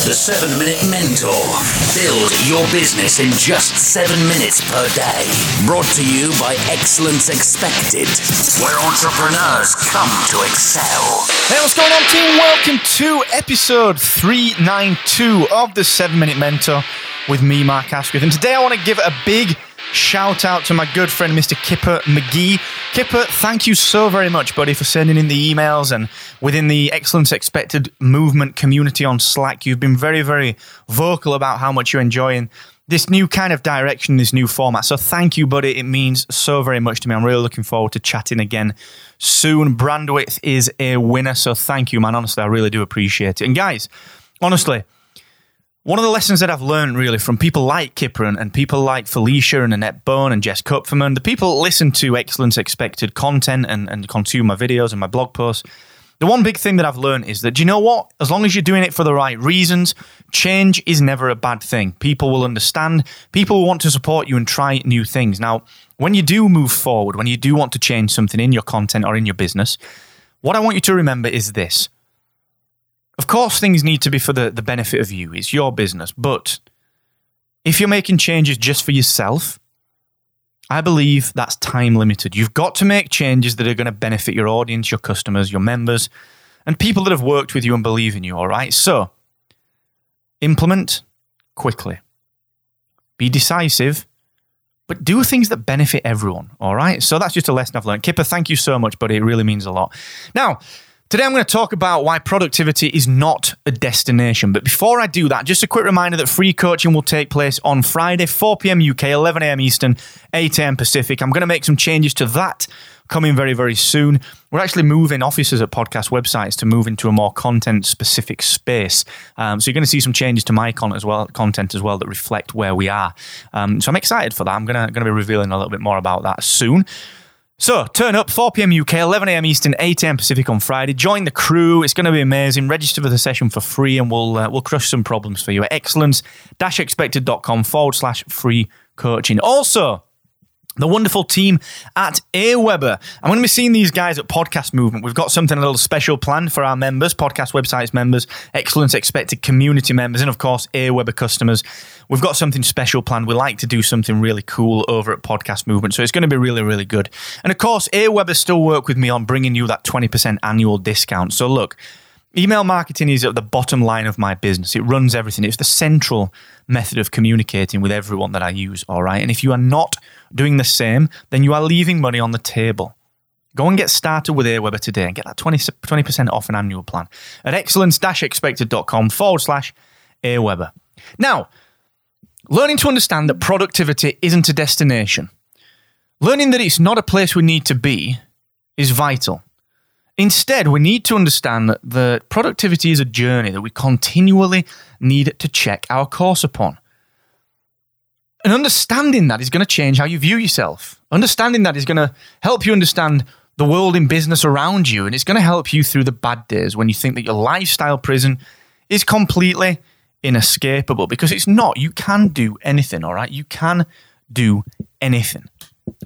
The 7 Minute Mentor. Build your business in just 7 minutes per day. Brought to you by Excellence Expected, where entrepreneurs come to excel. Hey, what's going on, team? Welcome to episode 392 of The 7 Minute Mentor with me, Mark Asquith. And today I want to give a big shout out to my good friend, Mr. Kipper McGee. Kipper, thank you so very much, buddy, for sending in the emails, and within the Excellence Expected movement community on Slack, you've been very, very vocal about how much you're enjoying this new kind of direction, this new format. So thank you, buddy. It means so very much to me. I'm really looking forward to chatting again soon. Brandwidth is a winner, so thank you, man. Honestly, I really do appreciate it. And guys, honestly, one of the lessons that I've learned really from people like Kiprin and people like Felicia and Annette Bone and Jess Kupferman, the people that listen to Excellence Expected content and consume my videos and my blog posts, the one big thing that I've learned is that, do you know what? As long as you're doing it for the right reasons, change is never a bad thing. People will understand. People will want to support you and try new things. Now, when you do move forward, when you do want to change something in your content or in your business, what I want you to remember is this. Of course, things need to be for the benefit of you. It's your business. But if you're making changes just for yourself, I believe that's time limited. You've got to make changes that are going to benefit your audience, your customers, your members, and people that have worked with you and believe in you, all right? So, implement quickly. Be decisive, but do things that benefit everyone, all right? So that's just a lesson I've learned. Kipper, thank you so much, buddy. It really means a lot. Now, today I'm going to talk about why productivity is not a destination. But before I do that, just a quick reminder that free coaching will take place on Friday, 4 p.m. UK, 11 a.m. Eastern, 8 a.m. Pacific. I'm going to make some changes to that coming very, very soon. We're actually moving offices at podcast websites to move into a more content-specific space. So you're going to see some changes to my content as well that reflect where we are. So I'm excited for that. I'm going to be revealing a little bit more about that soon. So, turn up, 4 p.m. UK, 11 a.m. Eastern, 8 a.m. Pacific on Friday. Join the crew. It's going to be amazing. Register for the session for free, and we'll crush some problems for you at excellence-expected.com/free coaching. Also, the wonderful team at Aweber. I'm going to be seeing these guys at Podcast Movement. We've got something a little special planned for our members, podcast websites members, Excellence Expected community members, and of course, Aweber customers. We've got something special planned. We like to do something really cool over at Podcast Movement, so it's going to be really, really good. And of course, Aweber still work with me on bringing you that 20% annual discount. So look, email marketing is at the bottom line of my business. It runs everything. It's the central method of communicating with everyone that I use, all right? And if you are not doing the same, then you are leaving money on the table. Go and get started with Aweber today and get that 20% off an annual plan at excellence-expected.com/Aweber. Now, learning to understand that productivity isn't a destination, learning that it's not a place we need to be, is vital. Instead, we need to understand that productivity is a journey that we continually need to check our course upon. And understanding that is going to change how you view yourself. Understanding that is going to help you understand the world in business around you, and it's going to help you through the bad days when you think that your lifestyle prison is completely inescapable, because it's not. You can do anything, all right? You can do anything.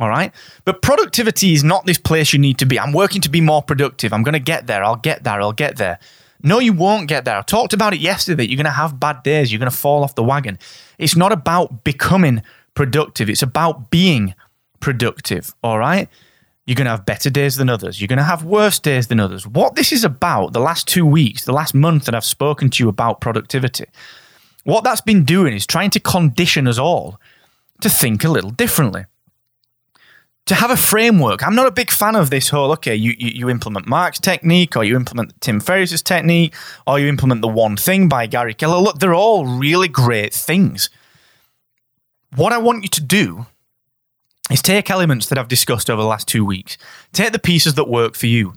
All right. But productivity is not this place you need to be. I'm working to be more productive. I'm going to get there. I'll get there. No, you won't get there. I talked about it yesterday. You're going to have bad days. You're going to fall off the wagon. It's not about becoming productive. It's about being productive. All right. You're going to have better days than others. You're going to have worse days than others. What this is about, the last 2 weeks, the last month that I've spoken to you about productivity, what that's been doing is trying to condition us all to think a little differently. To have a framework. I'm not a big fan of this whole, okay, you implement Mark's technique, or you implement Tim Ferriss's technique, or you implement the One Thing by Gary Keller. Look, they're all really great things. What I want you to do is take elements that I've discussed over the last 2 weeks, take the pieces that work for you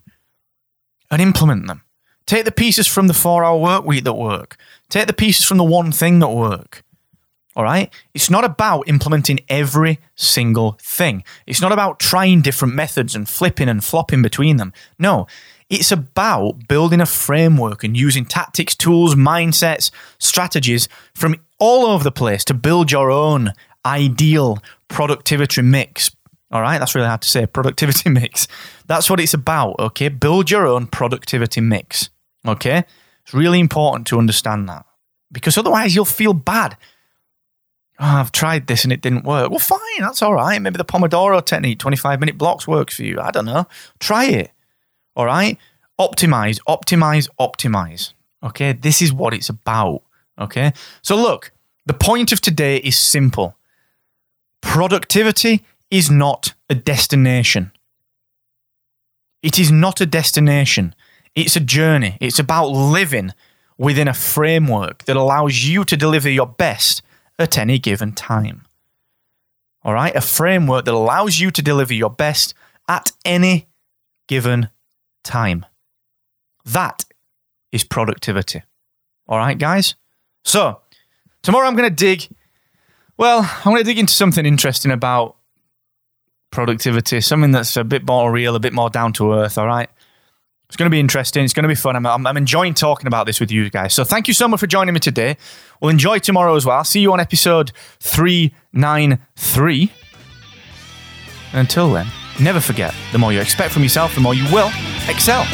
and implement them. Take the pieces from the 4-Hour Work Week that work. Take the pieces from the One Thing that work. all right? It's not about implementing every single thing. It's not about trying different methods and flipping and flopping between them. No, it's about building a framework and using tactics, tools, mindsets, strategies from all over the place to build your own ideal productivity mix. All right, that's really hard to say, productivity mix. That's what it's about, okay? Build your own productivity mix, okay? It's really important to understand that because otherwise you'll feel bad. Oh, I've tried this and it didn't work. Well, fine, that's all right. Maybe the Pomodoro technique, 25-minute blocks works for you. I don't know. Try it, all right? Optimize, optimize, optimize, okay? This is what it's about, okay? So look, the point of today is simple. Productivity is not a destination. It is not a destination. It's a journey. It's about living within a framework that allows you to deliver your best at any given time. All right? A framework that allows you to deliver your best at any given time. That is productivity. All right, guys? So, tomorrow I'm going to dig into something interesting about productivity, something that's a bit more real, a bit more down to earth, all right? It's going to be interesting. It's going to be fun. I'm enjoying talking about this with you guys. So thank you so much for joining me today. We'll enjoy tomorrow as well. I'll see you on episode 393. And until then, never forget, the more you expect from yourself, the more you will excel.